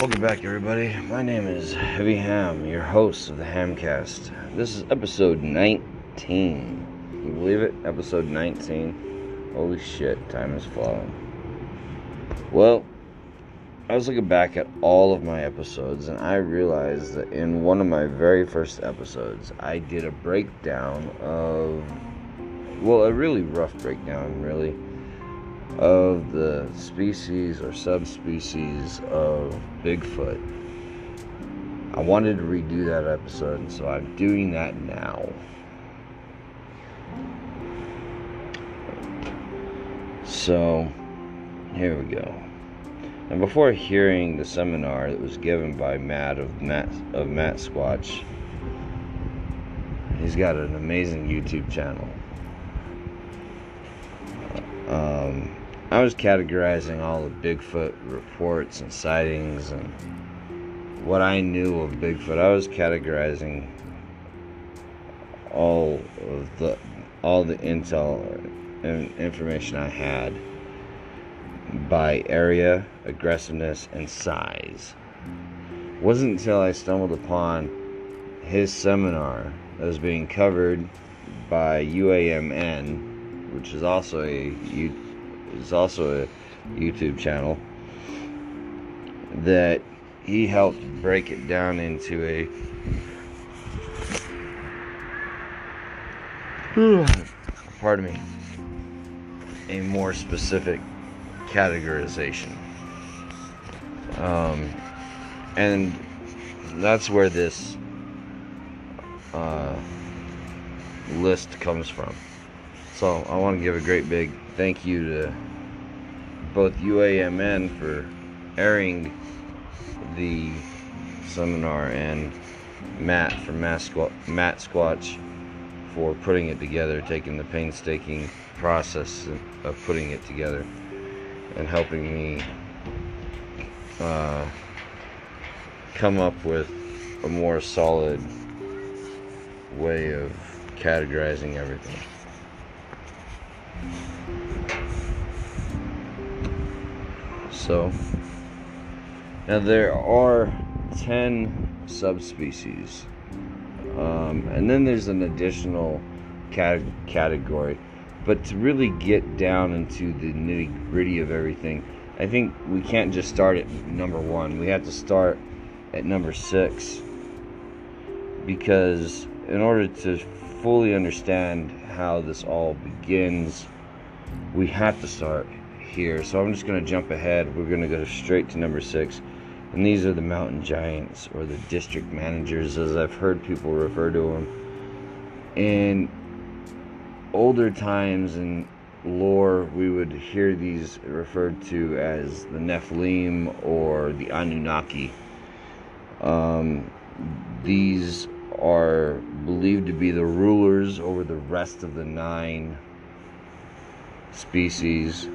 Welcome back, everybody. My name is Heavy Ham, your host of the Hamcast. This is episode 19. Can you believe it? Episode 19. Holy shit, time is flying. Well, I was looking back at all of my episodes, and I realized that in one of my very first episodes, I did a breakdown of, well, a really rough breakdown, really, of the species or subspecies of Bigfoot. I wanted to redo that episode, so I'm doing that now. So, here we go. And before hearing the seminar that was given by Matt Squatch, he's got an amazing YouTube channel. I was categorizing all the Bigfoot reports and sightings and what I knew of Bigfoot. I was categorizing all the intel and information I had by area, aggressiveness, and size. It wasn't until I stumbled upon his seminar that was being covered by UAMN, which is also a YouTube channel, that he helped break it down into a more specific categorization. And that's where this list comes from. So I want to give a great big thank you to both UAMN for airing the seminar and Matt from Matt Squatch for putting it together, taking the painstaking process of putting it together and helping me come up with a more solid way of categorizing everything. So, now there are 10 subspecies, and then there's an additional category, but to really get down into the nitty-gritty of everything, I think we can't just start at number 1, we have to start at number 6, because in order to fully understand how this all begins, we have to start here. So I'm just going to jump ahead. We're going to go straight to number 6, and these are the mountain giants, or the district managers, as I've heard people refer to them. In older times in lore, we would hear these referred to as the Nephilim or the Anunnaki. These are believed to be the rulers over the rest of the 9 species.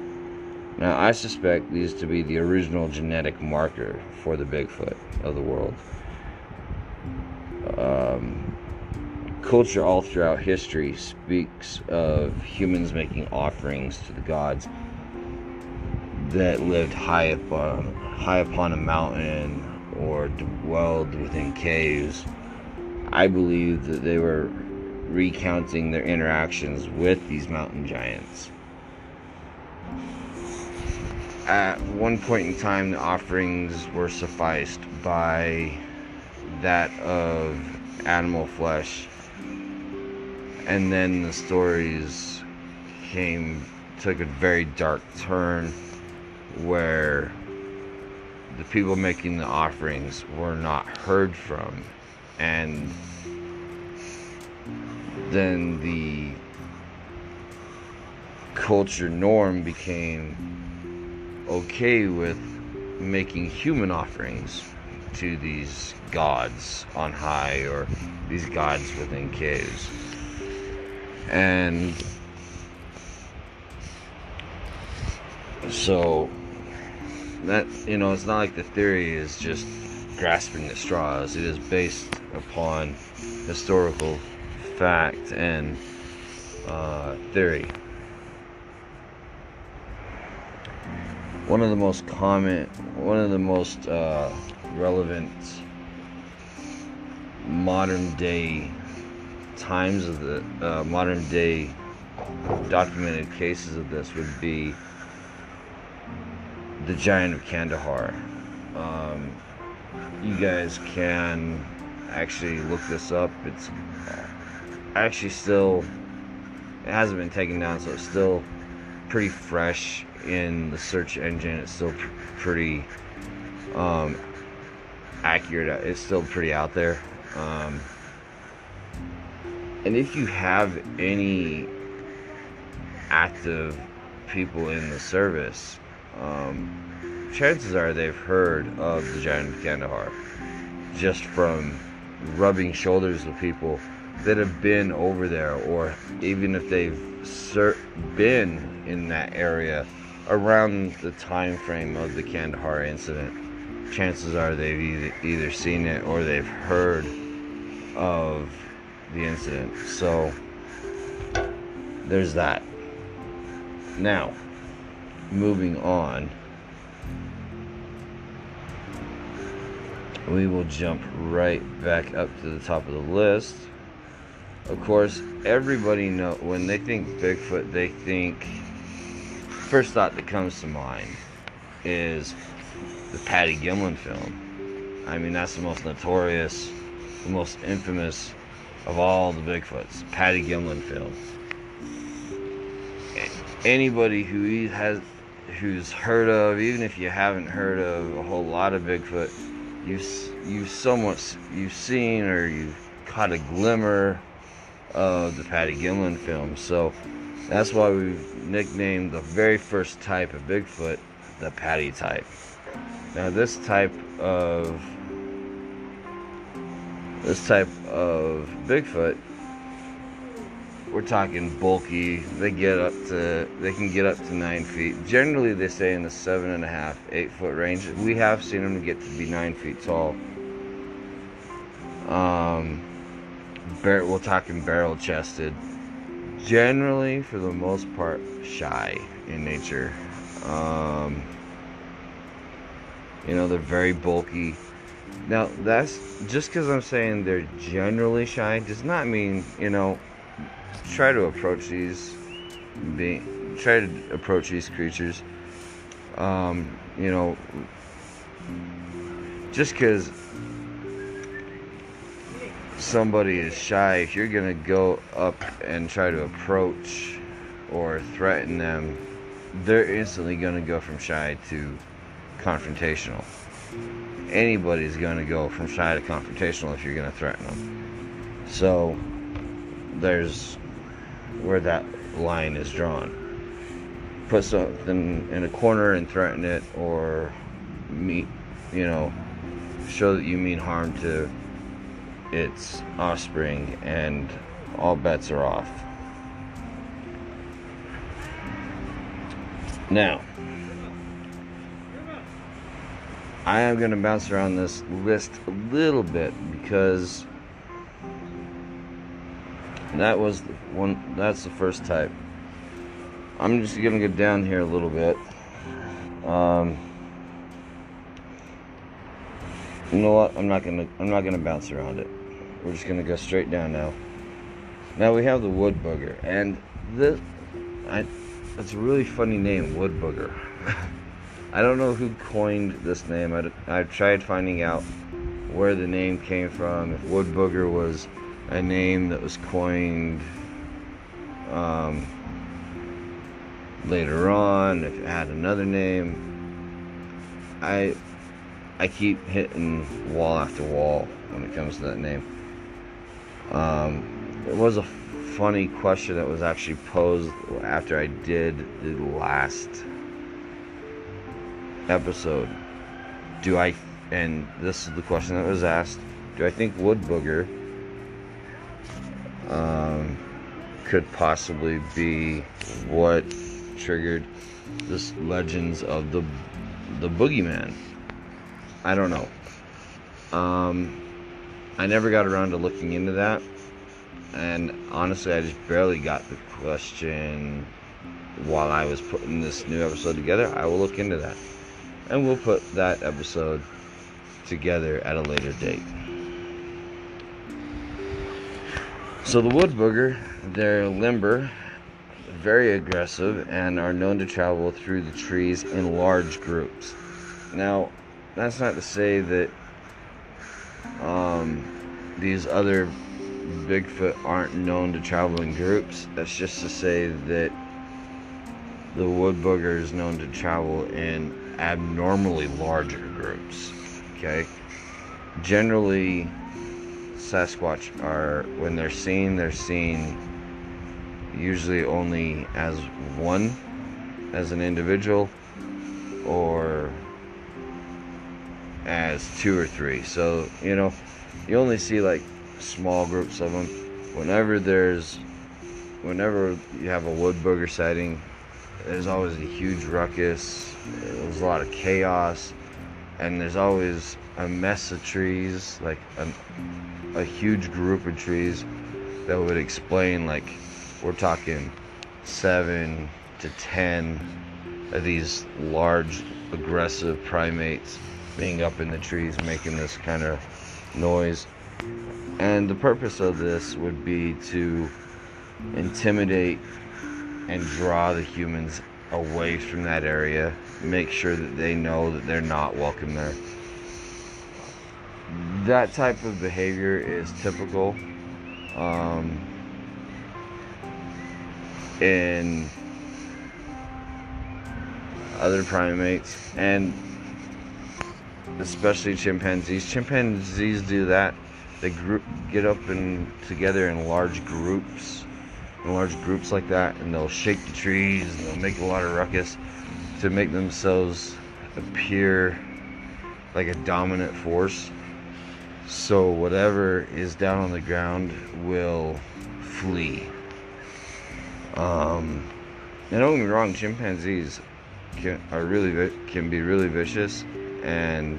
Now, I suspect these to be the original genetic marker for the Bigfoot of the world. Culture all throughout history speaks of humans making offerings to the gods that lived high upon a mountain or dwelled within caves. I believe that they were recounting their interactions with these mountain giants. At one point in time, the offerings were sufficed by that of animal flesh, and then the stories took a very dark turn where the people making the offerings were not heard from, and then the culture norm became okay with making human offerings to these gods on high, or these gods within caves. And so that, it's not like the theory is just grasping at straws. It is based upon historical fact and theory. one of the most relevant modern day times of the modern day documented cases of this would be the Giant of Kandahar. You guys can actually look this up. It's actually still, it hasn't been taken down, so it's still pretty fresh in the search engine. It's still pretty accurate. It's still pretty out there. And if you have any active people in the service, chances are they've heard of the Giant of Kandahar just from rubbing shoulders with people that have been over there, or even if they've been in that area around the time frame of the Kandahar incident. Chances are they've either seen it or they've heard of the incident. So there's that. Now, moving on, we will jump right back up to the top of the list. Of course, everybody knows when they think Bigfoot, they think, first thought that comes to mind is the Patty Gimlin film. I mean, that's the most notorious, the most infamous of all the Bigfoots, Patty Gimlin film. Anybody who's heard of, even if you haven't heard of a whole lot of Bigfoot, you've seen or you've caught a glimmer of the Patty Gimlin film. So that's why we've nicknamed the very first type of Bigfoot the Patty type. Now this type of Bigfoot, we're talking bulky. They can get up to 9 feet. Generally, they say in the 7.5, 8 foot range. We have seen them get to be 9 feet tall. We're talking barrel chested. Generally, for the most part, shy in nature. They're very bulky. Now, that's just because I'm saying they're generally shy does not mean try to approach these creatures. Just because somebody is shy, if you're gonna go up and try to approach or threaten them, they're instantly gonna go from shy to confrontational. Anybody's gonna go from shy to confrontational if you're gonna threaten them. So there's where that line is drawn. Put something in a corner and threaten it, or show that you mean harm to its offspring, and all bets are off. Now, I am going to bounce around this list a little bit because that was the one. That's the first type. I'm just going to go down here a little bit. You know what? I'm not gonna bounce around it. We're just gonna go straight down now. Now we have the Wood Booger, and that's a really funny name, Wood Booger. I don't know who coined this name. I've tried finding out where the name came from. If Wood Booger was a name that was coined later on, if it had another name, I keep hitting wall after wall when it comes to that name. It was a funny question that was actually posed after I did the last episode. And this is the question that was asked, do I think Wood Booger could possibly be what triggered this legends of the boogeyman? I don't know. I never got around to looking into that. And honestly, I just barely got the question while I was putting this new episode together, I will look into that. And we'll put that episode together at a later date. So the wood booger, they're limber, very aggressive, and are known to travel through the trees in large groups. Now, that's not to say that these other Bigfoot aren't known to travel in groups. That's just to say that the wood booger is known to travel in abnormally larger groups. Okay? Generally, Sasquatch are, when they're seen usually only as one, as an individual, or as two or three. So, you know, you only see like small groups of them. Whenever you have a wood booger sighting, there's always a huge ruckus, there's a lot of chaos, and there's always a mess of trees, like a huge group of trees that would explain, like, we're talking 7 to 10 of these large, aggressive primates being up in the trees making this kind of noise. And the purpose of this would be to intimidate and draw the humans away from that area, make sure that they know that they're not welcome there. That type of behavior is typical in other primates, and especially chimpanzees. Chimpanzees do that. They get up and together in large groups like that, and they'll shake the trees and they'll make a lot of ruckus to make themselves appear like a dominant force. So whatever is down on the ground will flee. And don't get me wrong, chimpanzees can be really vicious and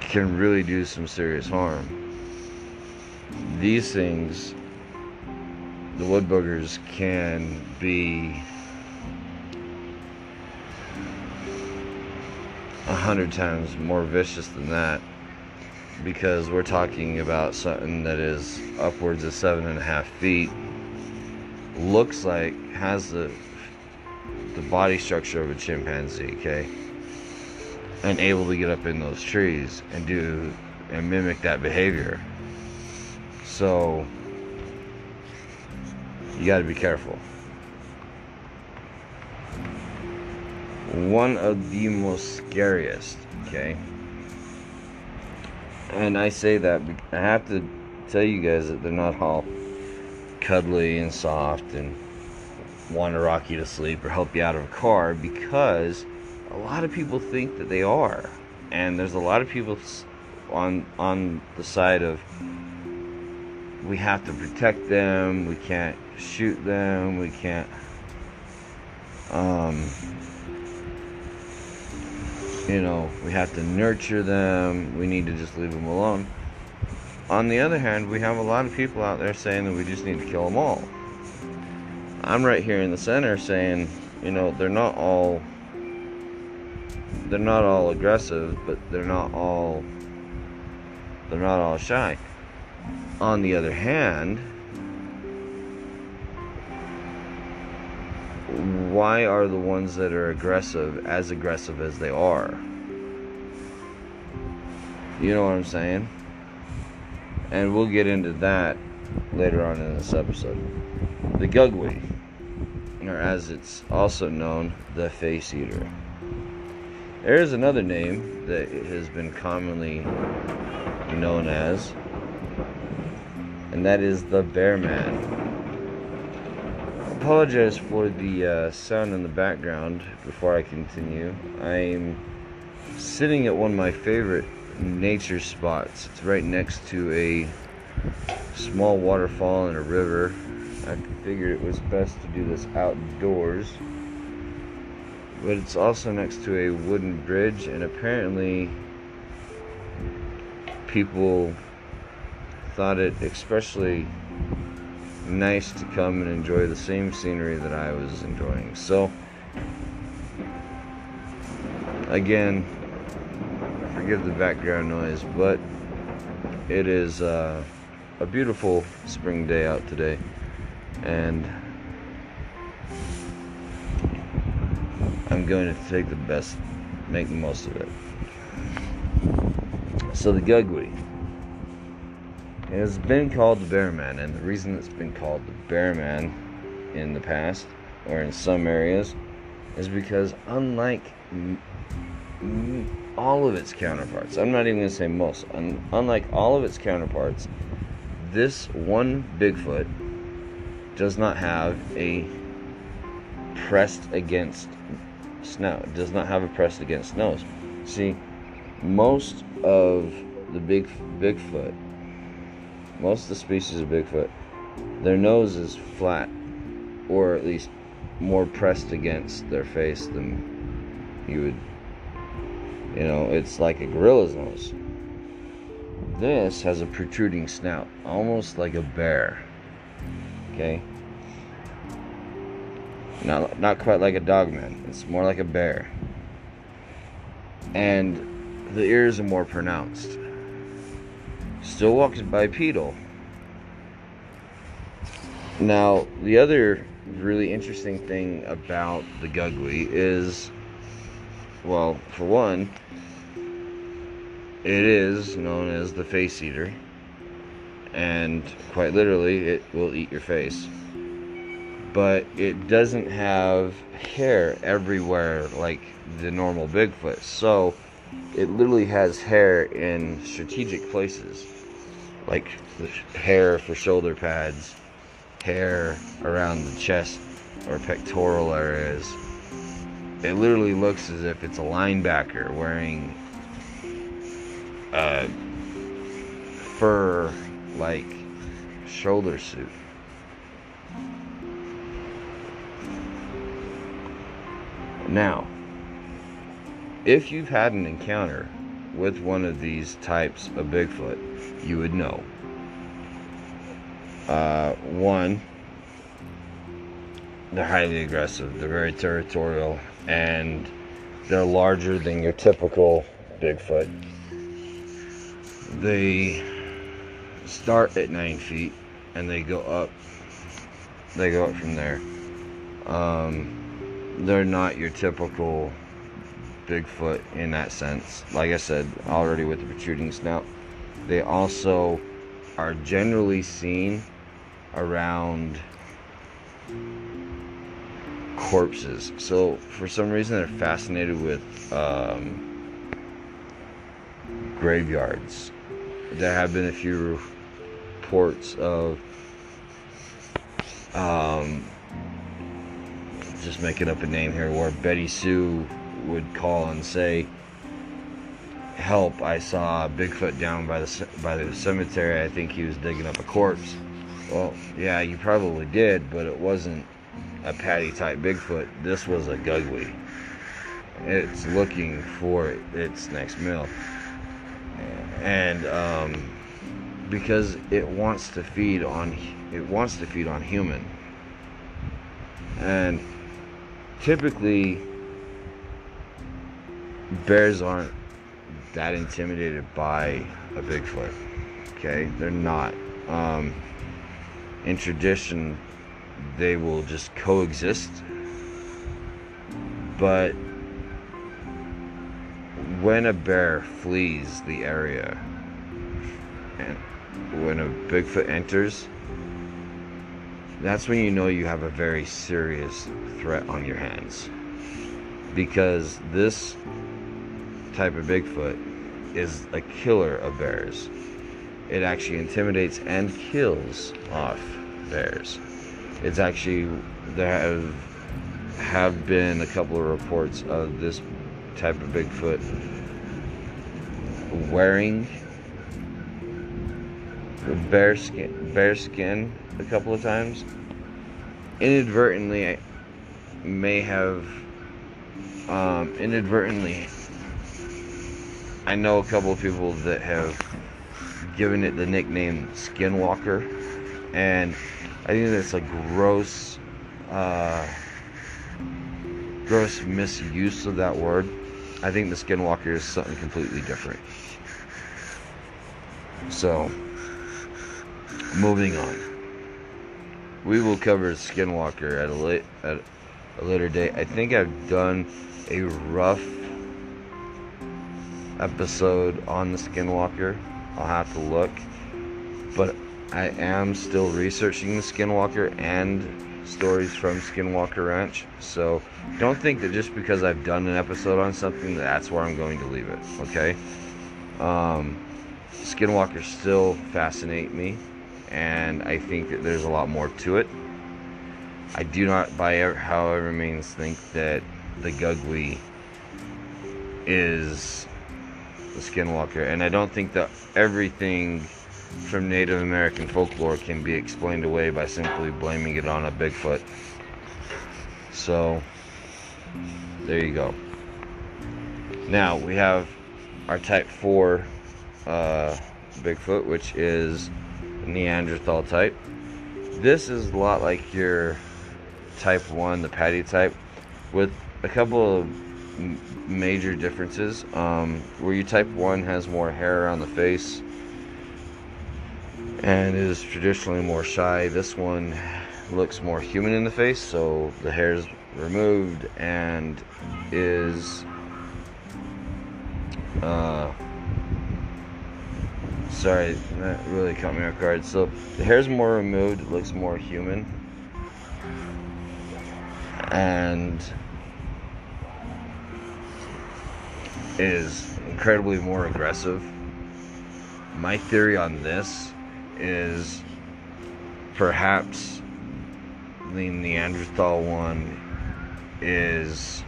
can really do some serious harm. These things, the wood boogers, can be 100 times more vicious than that, because we're talking about something that is upwards of 7.5 feet, looks like, has the body structure of a chimpanzee, okay, and able to get up in those trees and mimic that behavior. So, you got to be careful. One of the most scariest, okay? And I say that, I have to tell you guys that they're not all cuddly and soft and want to rock you to sleep or help you out of a car, because a lot of people think that they are. And there's a lot of people on the side of, we have to protect them, we can't shoot them, we can't, you know, we have to nurture them, we need to just leave them alone. On the other hand, we have a lot of people out there saying that we just need to kill them all. I'm right here in the center saying, you know, they're not all aggressive, but they're not all shy. On the other hand, why are the ones that are aggressive as they are? You know what I'm saying? And we'll get into that later on in this episode. The Gugwe, or as it's also known, the Face Eater. There is another name that it has been commonly known as, and that is the Bear Man. I apologize for the sound in the background before I continue. I'm sitting at one of my favorite nature spots. It's right next to a small waterfall and a river. I figured it was best to do this outdoors. But it's also next to a wooden bridge, and apparently people thought it, especially nice to come and enjoy the same scenery that I was enjoying. So, again, forgive the background noise, but it is a beautiful spring day out today, and I'm going to take the best, make the most of it. So the Gugwe. It has been called the Bear Man, and the reason it's been called the Bear Man in the past, or in some areas, is because unlike all of its counterparts, I'm not even going to say most, unlike all of its counterparts, this one Bigfoot does not have a pressed against snout, does not have a pressed against nose. See, most of the Bigfoot, most of the species of Bigfoot, their nose is flat, or at least more pressed against their face than you would, you know, it's like a gorilla's nose. This has a protruding snout, almost like a bear, okay? Not quite like a dogman, it's more like a bear. And the ears are more pronounced. Still walks bipedal. Now, the other really interesting thing about the Gugwe is, well, for one, it is known as the face eater, and quite literally, it will eat your face. But it doesn't have hair everywhere like the normal Bigfoot, so it literally has hair in strategic places, like the hair for shoulder pads, hair around the chest or pectoral areas. It literally looks as if it's a linebacker wearing a fur-like shoulder suit. Now, if you've had an encounter with one of these types of Bigfoot, you would know. One, they're highly aggressive, they're very territorial, and they're larger than your typical Bigfoot. They start at 9 feet, and they go up from there. They're not your typical Bigfoot in that sense. Like I said already, with the protruding snout, they also are generally seen around corpses. So for some reason they're fascinated with graveyards. There have been a few reports of just making up a name here, where Betty Sue would call and say, "Help, I saw Bigfoot down by the cemetery. I think he was digging up a corpse." Well, yeah, you probably did, but it wasn't a Patty-type Bigfoot. This was a Gugwe. It's looking for its next meal. And because it wants to feed on human. And typically, bears aren't that intimidated by a Bigfoot, okay? They're not. In tradition, they will just coexist. But when a bear flees the area, and when a Bigfoot enters, that's when you know you have a very serious threat on your hands. Because this type of Bigfoot is a killer of bears. It actually intimidates and kills off bears. It's actually, there have been a couple of reports of this type of Bigfoot wearing bear skin a couple of times. Inadvertently, I may have I know a couple of people that have given it the nickname Skinwalker, and I think that's a gross, gross misuse of that word. I think the Skinwalker is something completely different. So, moving on. We will cover Skinwalker at a later date. I think I've done a rough episode on the Skinwalker. I'll have to look. But I am still researching the Skinwalker and stories from Skinwalker Ranch. So don't think that just because I've done an episode on something, that's where I'm going to leave it. Okay? Skinwalkers still fascinate me, and I think that there's a lot more to it. I do not, by however means, think that the Gugwe is the Skinwalker, and I don't think that everything from Native American folklore can be explained away by simply blaming it on a Bigfoot. So, there you go. Now, we have our type 4 Bigfoot, which is Neanderthal type. This is a lot like your type 1, the Patty type, with a couple of major differences. Where your type 1 has more hair around the face and is traditionally more shy, this one looks more human in the face, so the hair is removed and is sorry, that really caught me off guard. So the hair's more removed, it looks more human, and is incredibly more aggressive. My theory on this is perhaps the Neanderthal one is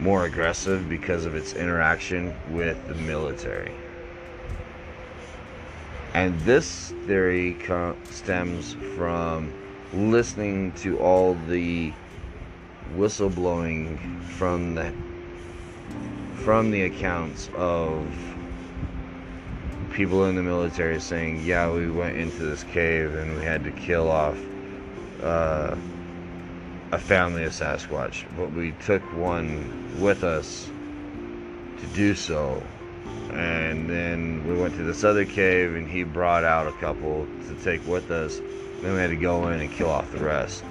more aggressive because of its interaction with the military. And this theory stems from listening to all the whistleblowing from the accounts of people in the military saying, yeah, we went into this cave and we had to kill off a family of Sasquatch, but we took one with us to do so. And then we went to this other cave and he brought out a couple to take with us. Then we had to go in and kill off the rest.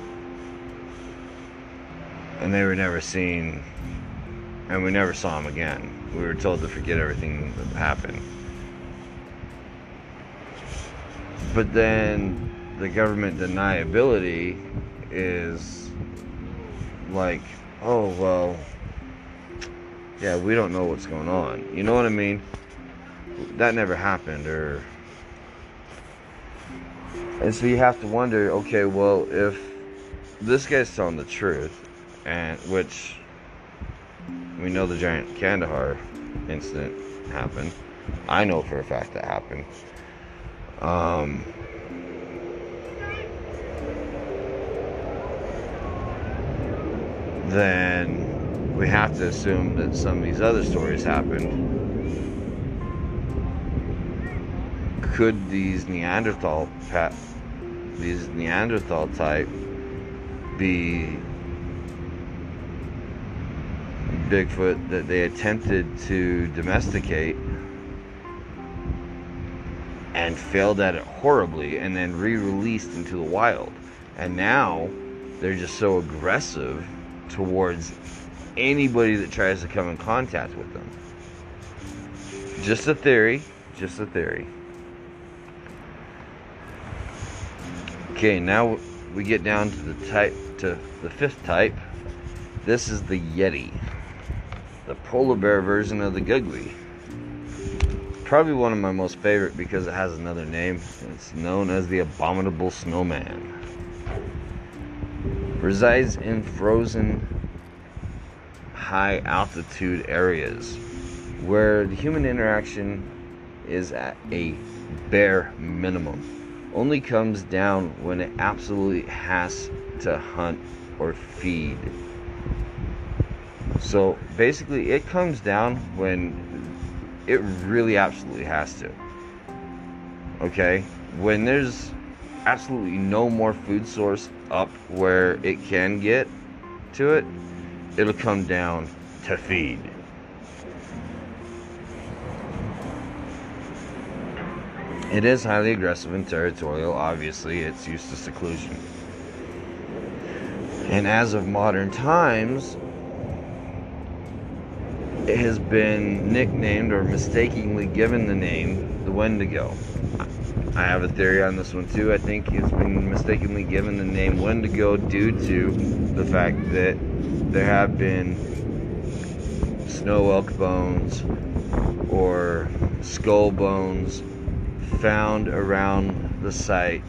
And they were never seen, and we never saw them again. We were told to forget everything that happened. But then the government deniability is like, oh, well, yeah, we don't know what's going on. You know what I mean? That never happened. Or, and so you have to wonder, okay, well, if this guy's telling the truth, and which we know the Giant Kandahar incident happened. I know for a fact that happened. Then we have to assume that some of these other stories happened. Could these Neanderthal type be Bigfoot that they attempted to domesticate and failed at it horribly, and then re-released into the wild, and now they're just so aggressive towards anybody that tries to come in contact with them? Just a theory. Okay, now we get down to the fifth type. This is the Yeti, the polar bear version of the Gugwe. Probably one of my most favorite because it has another name. It's known as the Abominable Snowman. Resides in frozen high altitude areas where the human interaction is at a bare minimum. Only comes down when it absolutely has to hunt or feed. So basically it comes down when it really absolutely has to. Okay? When there's absolutely no more food source up where it can get to it, it'll come down to feed. It is highly aggressive and territorial. Obviously, it's used to seclusion. And as of modern times, it has been nicknamed or mistakenly given the name the Wendigo. I have a theory on this one too. I think it's been mistakenly given the name Wendigo due to the fact that there have been snow elk bones or skull bones found around the site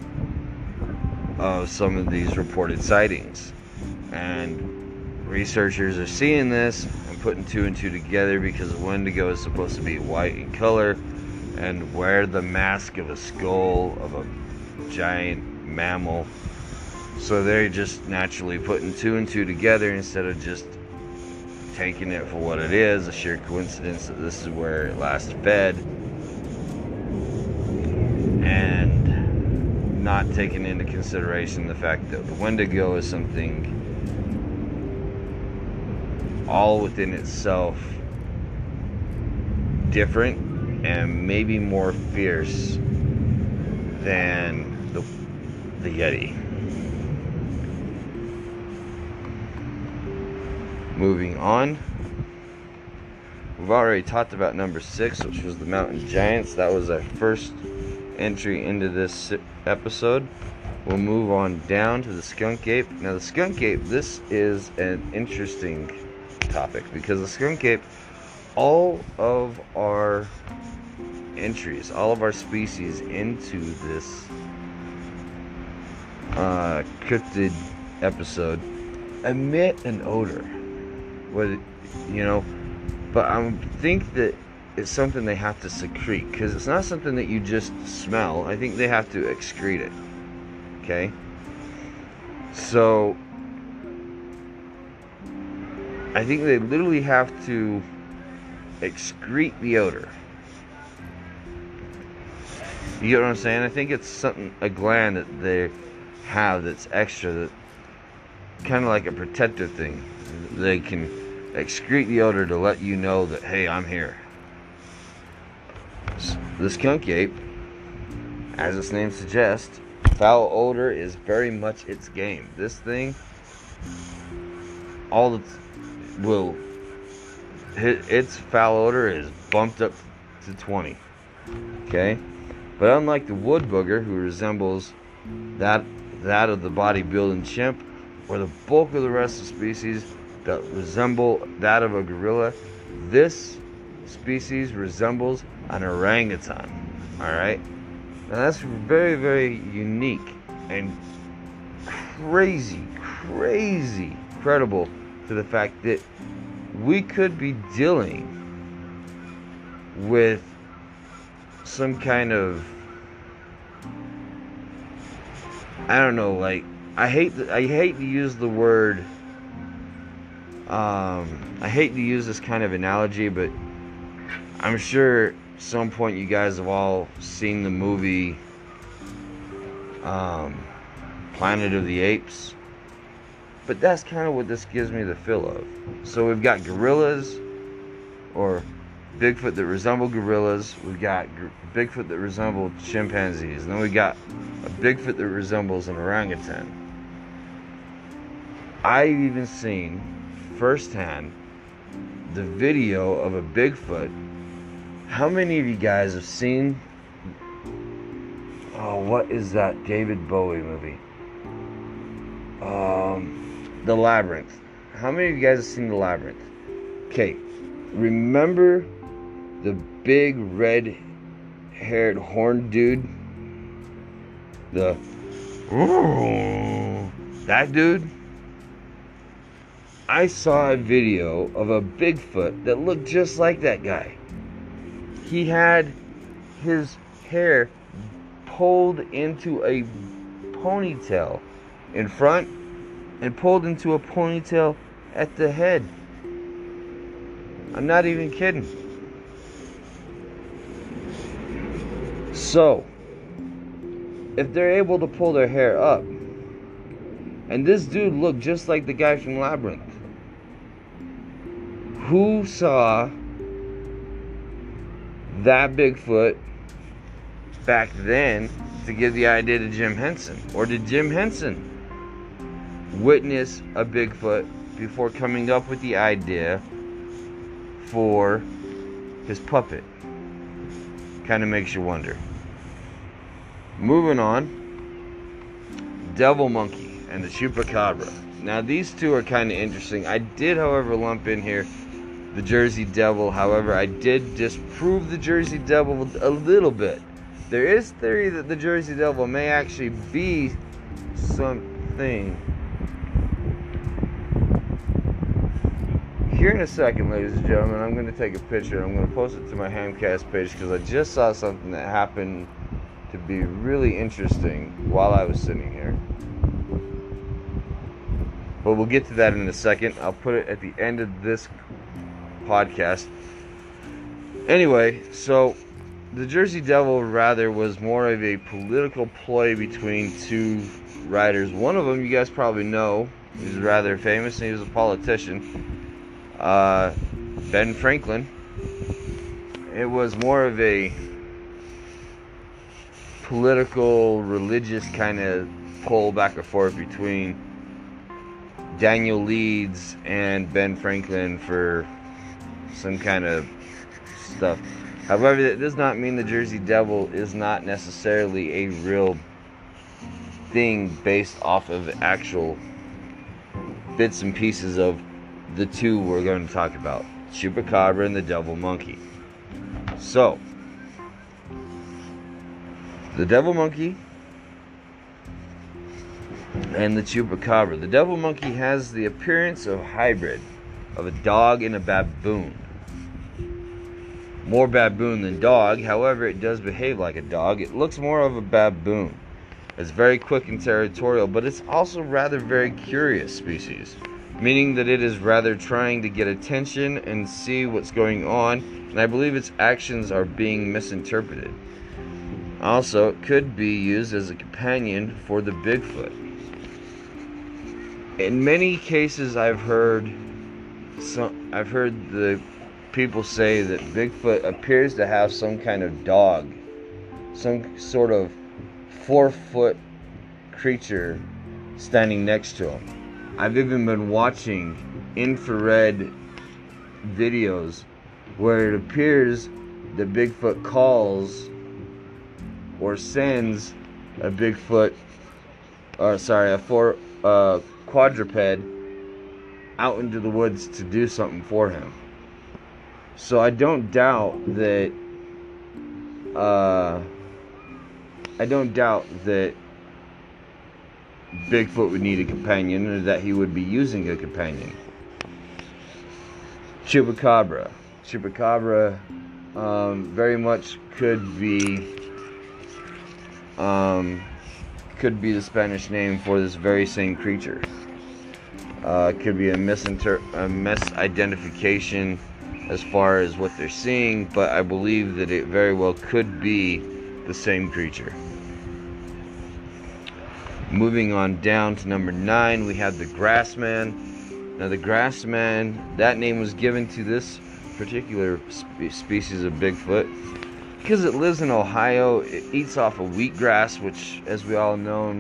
of some of these reported sightings, and researchers are seeing this and putting two and two together, because Wendigo is supposed to be white in color and wear the mask of a skull of a giant mammal, so they're just naturally putting two and two together instead of just taking it for what it is, a sheer coincidence that this is where it last fed, and not taking into consideration the fact that the Wendigo is something all within itself different and maybe more fierce than the Yeti. Moving on, we've already talked about number 6, which was the mountain giants. That was our first entry into this episode. We'll move on down to the skunk ape. Now the skunk ape, this is an interesting topic, because the skunk ape, all of our entries, all of our species into this cryptid episode emit an odor, but I think that it's something they have to secrete, because it's not something that you just smell. I think they have to excrete it. Okay? So I think they literally have to excrete the odor. You get what I'm saying? I think it's something, a gland that they have that's extra, that kind of like a protective thing. They can excrete the odor to let you know that, hey, I'm here. The skunk ape, as its name suggests, foul odor is very much its game. This thing, its foul odor is bumped up to 20. Okay, but unlike the wood booger, who resembles that of the bodybuilding chimp, or the bulk of the rest of the species that resemble that of a gorilla, this species resembles an orangutan. Alright? Now that's very, very unique and crazy credible to the fact that we could be dealing with some kind of, I don't know, like, I hate to use the word, I hate to use this kind of analogy, but I'm sure some point you guys have all seen the movie Planet of the Apes, but that's kind of what this gives me the feel of. So we've got gorillas, or Bigfoot that resemble gorillas, we've got Bigfoot that resemble chimpanzees, and then we got a Bigfoot that resembles an orangutan. I've even seen firsthand the video of a Bigfoot. How many of you guys have seen, what is that David Bowie movie? The Labyrinth. How many of you guys have seen The Labyrinth? Okay, remember the big red-haired horned dude? That dude? I saw a video of a Bigfoot that looked just like that guy. He had his hair pulled into a ponytail in front and pulled into a ponytail at the head. I'm not even kidding. So, if they're able to pull their hair up. And this dude looked just like the guy from Labyrinth, who saw that Bigfoot back then to give the idea to Jim Henson. Or did Jim Henson witness a Bigfoot before coming up with the idea for his puppet? Kind of makes you wonder. Moving on, Devil Monkey and the Chupacabra. Now these two are kind of interesting. I did, however, lump in here the Jersey Devil. However, I did disprove the Jersey Devil a little bit. There is theory that the Jersey Devil may actually be something. Here in a second, ladies and gentlemen, I'm going to take a picture. I'm going to post it to my Hamcast page because I just saw something that happened to be really interesting while I was sitting here. But we'll get to that in a second. I'll put it at the end of this podcast. Anyway, so the Jersey Devil, rather, was more of a political ploy between two writers. One of them you guys probably know. He's rather famous, and he was a politician. Ben Franklin. It was more of a political, religious kind of pull back and forth between Daniel Leeds and Ben Franklin for some kind of stuff. However, that does not mean the Jersey Devil is not necessarily a real thing based off of actual bits and pieces of the two we're going to talk about, Chupacabra and the Devil Monkey. So, the Devil Monkey and the Chupacabra. The Devil Monkey has the appearance of a hybrid of a dog and a baboon. More baboon than dog, however, it does behave like a dog. It looks more of a baboon. It's very quick and territorial, but it's also rather very curious species, meaning that it is rather trying to get attention and see what's going on, and I believe its actions are being misinterpreted. Also, it could be used as a companion for the Bigfoot. In many cases, I've heard the people say that Bigfoot appears to have some kind of dog, some sort of 4-foot creature standing next to him. I've even been watching infrared videos where it appears that Bigfoot calls or sends a Bigfoot, quadruped out into the woods to do something for him. So I don't doubt that Bigfoot would need a companion, or that he would be using a companion. Chupacabra very much could be the Spanish name for this very same creature. Could be a misidentification as far as what they're seeing, but I believe that it very well could be the same creature. Moving on down to number 9, we have the Grassman. Now the Grassman, that name was given to this particular species of Bigfoot because it lives in Ohio. It eats off of wheatgrass, which, as we all know,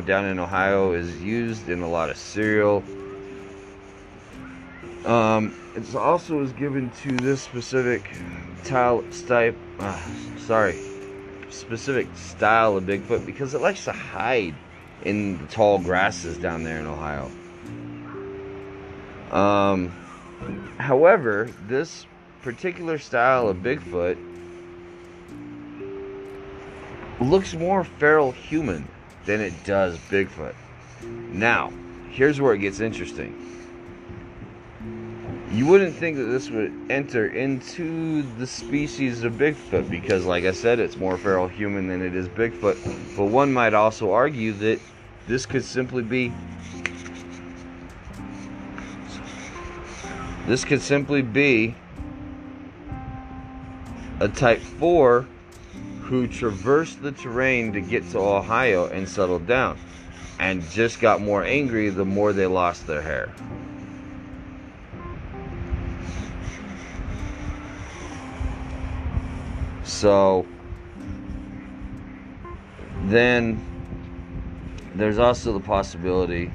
down in Ohio is used in a lot of cereal. It also was given to this specific style of Bigfoot because it likes to hide in the tall grasses down there in Ohio. However, this particular style of Bigfoot looks more feral human than it does Bigfoot. Now, here's where it gets interesting. You wouldn't think that this would enter into the species of Bigfoot because, like I said, it's more feral human than it is Bigfoot. But one might also argue that this could simply be... a type 4 who traversed the terrain to get to Ohio and settled down, and just got more angry the more they lost their hair. So then there's also the possibility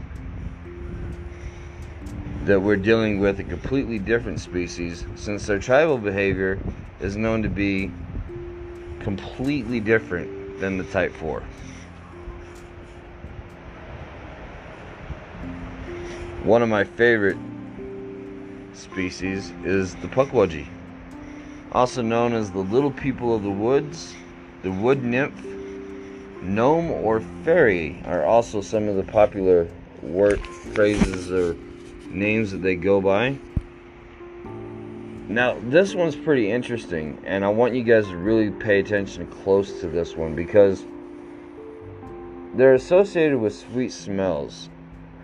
that we're dealing with a completely different species, since their tribal behavior is known to be completely different than the type 4. One of my favorite species is the Pukwudgie, also known as the little people of the woods. The wood nymph, gnome, or fairy are also some of the popular word phrases or names that they go by. Now, this one's pretty interesting, and I want you guys to really pay attention close to this one, because they're associated with sweet smells.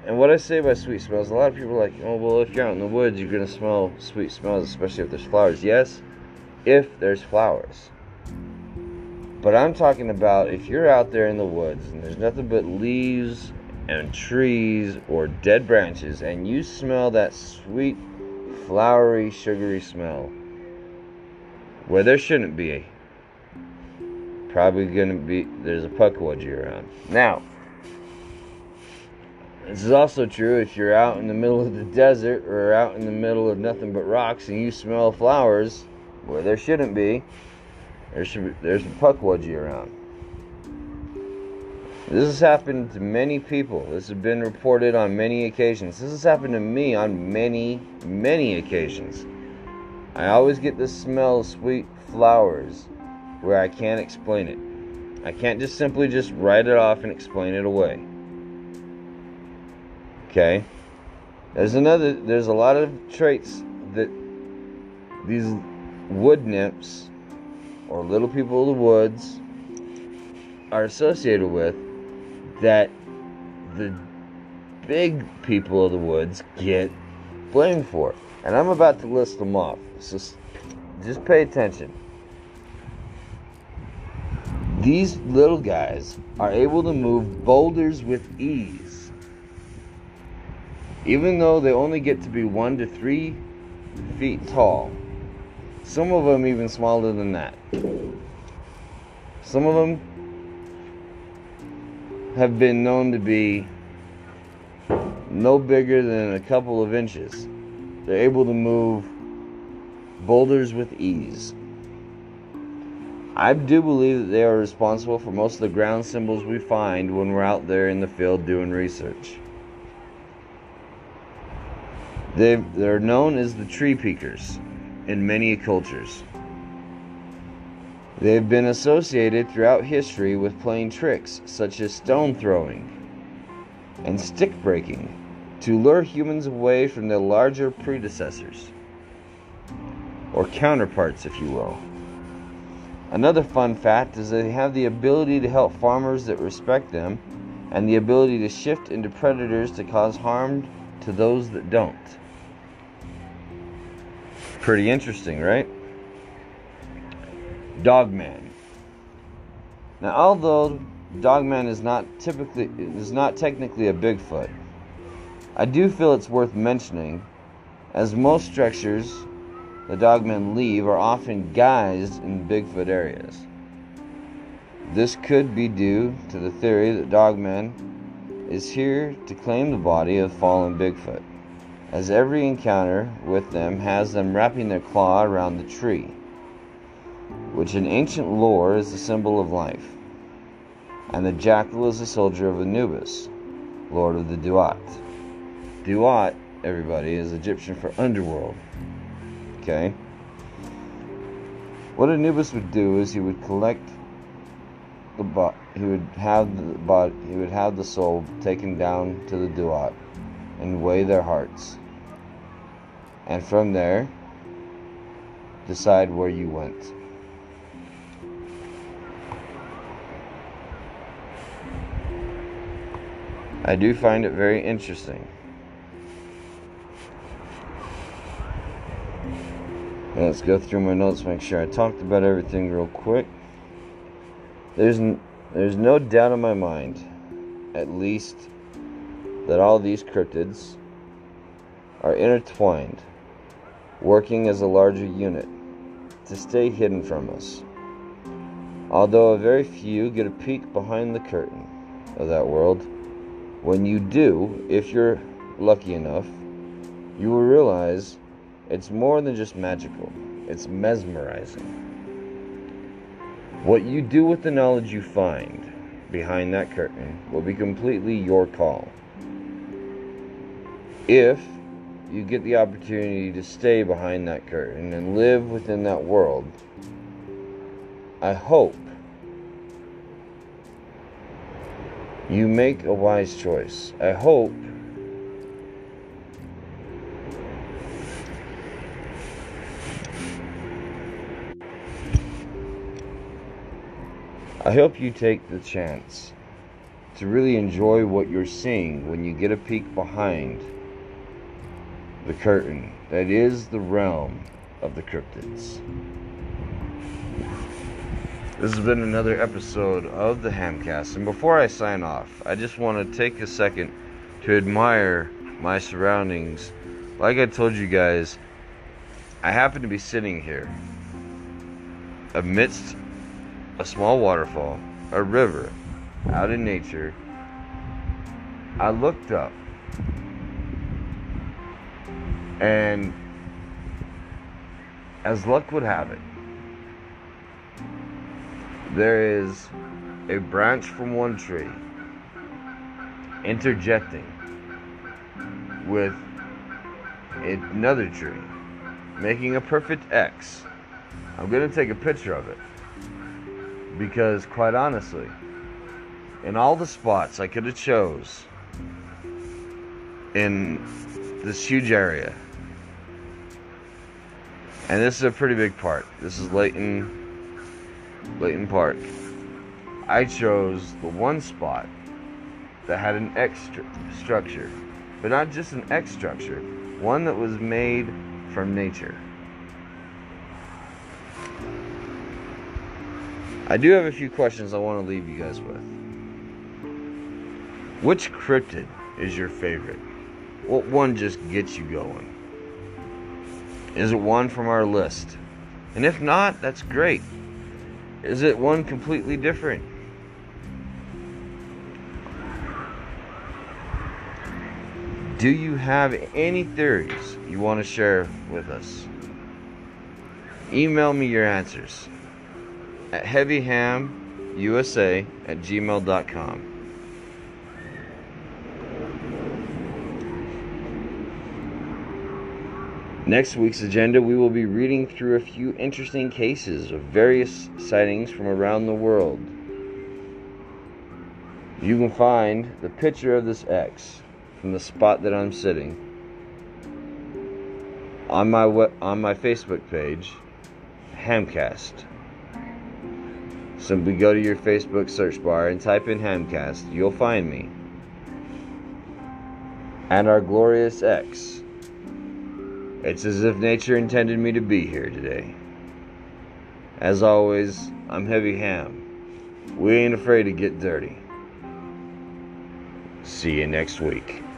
And what I say by sweet smells, a lot of people are like, oh, well, if you're out in the woods, you're going to smell sweet smells, especially if there's flowers. Yes, if there's flowers. But I'm talking about if you're out there in the woods and there's nothing but leaves and trees or dead branches, and you smell that sweet, flowery, sugary smell where there shouldn't be, probably gonna be there's a Pukwudgie around. Now, this is also true if you're out in the middle of the desert or out in the middle of nothing but rocks and you smell flowers where there shouldn't be, there's a Pukwudgie around. This has happened to many people. This has been reported on many occasions. This has happened to me on many, many occasions. I always get this smell of sweet flowers where I can't explain it. I can't just simply just write it off and explain it away. Okay? There's a lot of traits that these wood nymphs or little people of the woods are associated with that the big people of the woods get blamed for. And I'm about to list them off, so just pay attention. These little guys are able to move boulders with ease, even though they only get to be 1 to 3 feet tall. Some of them even smaller than that. Some of them have been known to be no bigger than a couple of inches. They're able to move boulders with ease. I do believe that they are responsible for most of the ground symbols we find when we're out there in the field doing research. They're known as the tree peekers in many cultures. They've been associated throughout history with playing tricks such as stone throwing and stick breaking to lure humans away from their larger predecessors, or counterparts, if you will. Another fun fact is they have the ability to help farmers that respect them, and the ability to shift into predators to cause harm to those that don't. Pretty interesting, right? Dogman. Now, although Dogman is not technically a Bigfoot, I do feel it's worth mentioning, as most structures the Dogmen leave are often guised in Bigfoot areas. This could be due to the theory that Dogman is here to claim the body of fallen Bigfoot, as every encounter with them has them wrapping their claw around the tree, which in ancient lore is the symbol of life. And the jackal is a soldier of Anubis, lord of the Duat. Duat, everybody, is Egyptian for underworld. Okay? What Anubis would do is he would have the soul taken down to the Duat and weigh their hearts, and from there decide where you went. I do find it very interesting. Let's go through my notes, make sure I talked about everything real quick. There's no doubt in my mind, at least, that all these cryptids are intertwined, working as a larger unit to stay hidden from us. Although a very few get a peek behind the curtain of that world, when you do, if you're lucky enough, you will realize it's more than just magical. It's mesmerizing. What you do with the knowledge you find behind that curtain will be completely your call. If you get the opportunity to stay behind that curtain and live within that world, I hope you make a wise choice. I hope you take the chance to really enjoy what you're seeing when you get a peek behind the curtain that is the realm of the cryptids. This has been another episode of the Hamcast, and before I sign off, I just want to take a second to admire my surroundings. Like I told you guys, I happen to be sitting here amidst a small waterfall, a river, out in nature. I looked up, and as luck would have it, there is a branch from one tree interjecting with another tree, making a perfect X. I'm going to take a picture of it, because quite honestly, in all the spots I could have chose in this huge area, and this is a pretty big park. This is Leighton Park. I chose the one spot that had an X structure, but not just an X structure, one that was made from nature. I do have a few questions I want to leave you guys with. Which cryptid is your favorite? What one just gets you going? Is it one from our list? And if not, that's great. Is it one completely different? Do you have any theories you want to share with us? Email me your answers at heavyhamusa@gmail.com. Next week's agenda, we will be reading through a few interesting cases of various sightings from around the world. You can find the picture of this X from the spot that I'm sitting on my Facebook page, Hamcast. Simply go to your Facebook search bar and type in Hamcast. You'll find me and our glorious X. It's as if nature intended me to be here today. As always, I'm Heavy Ham. We ain't afraid to get dirty. See you next week.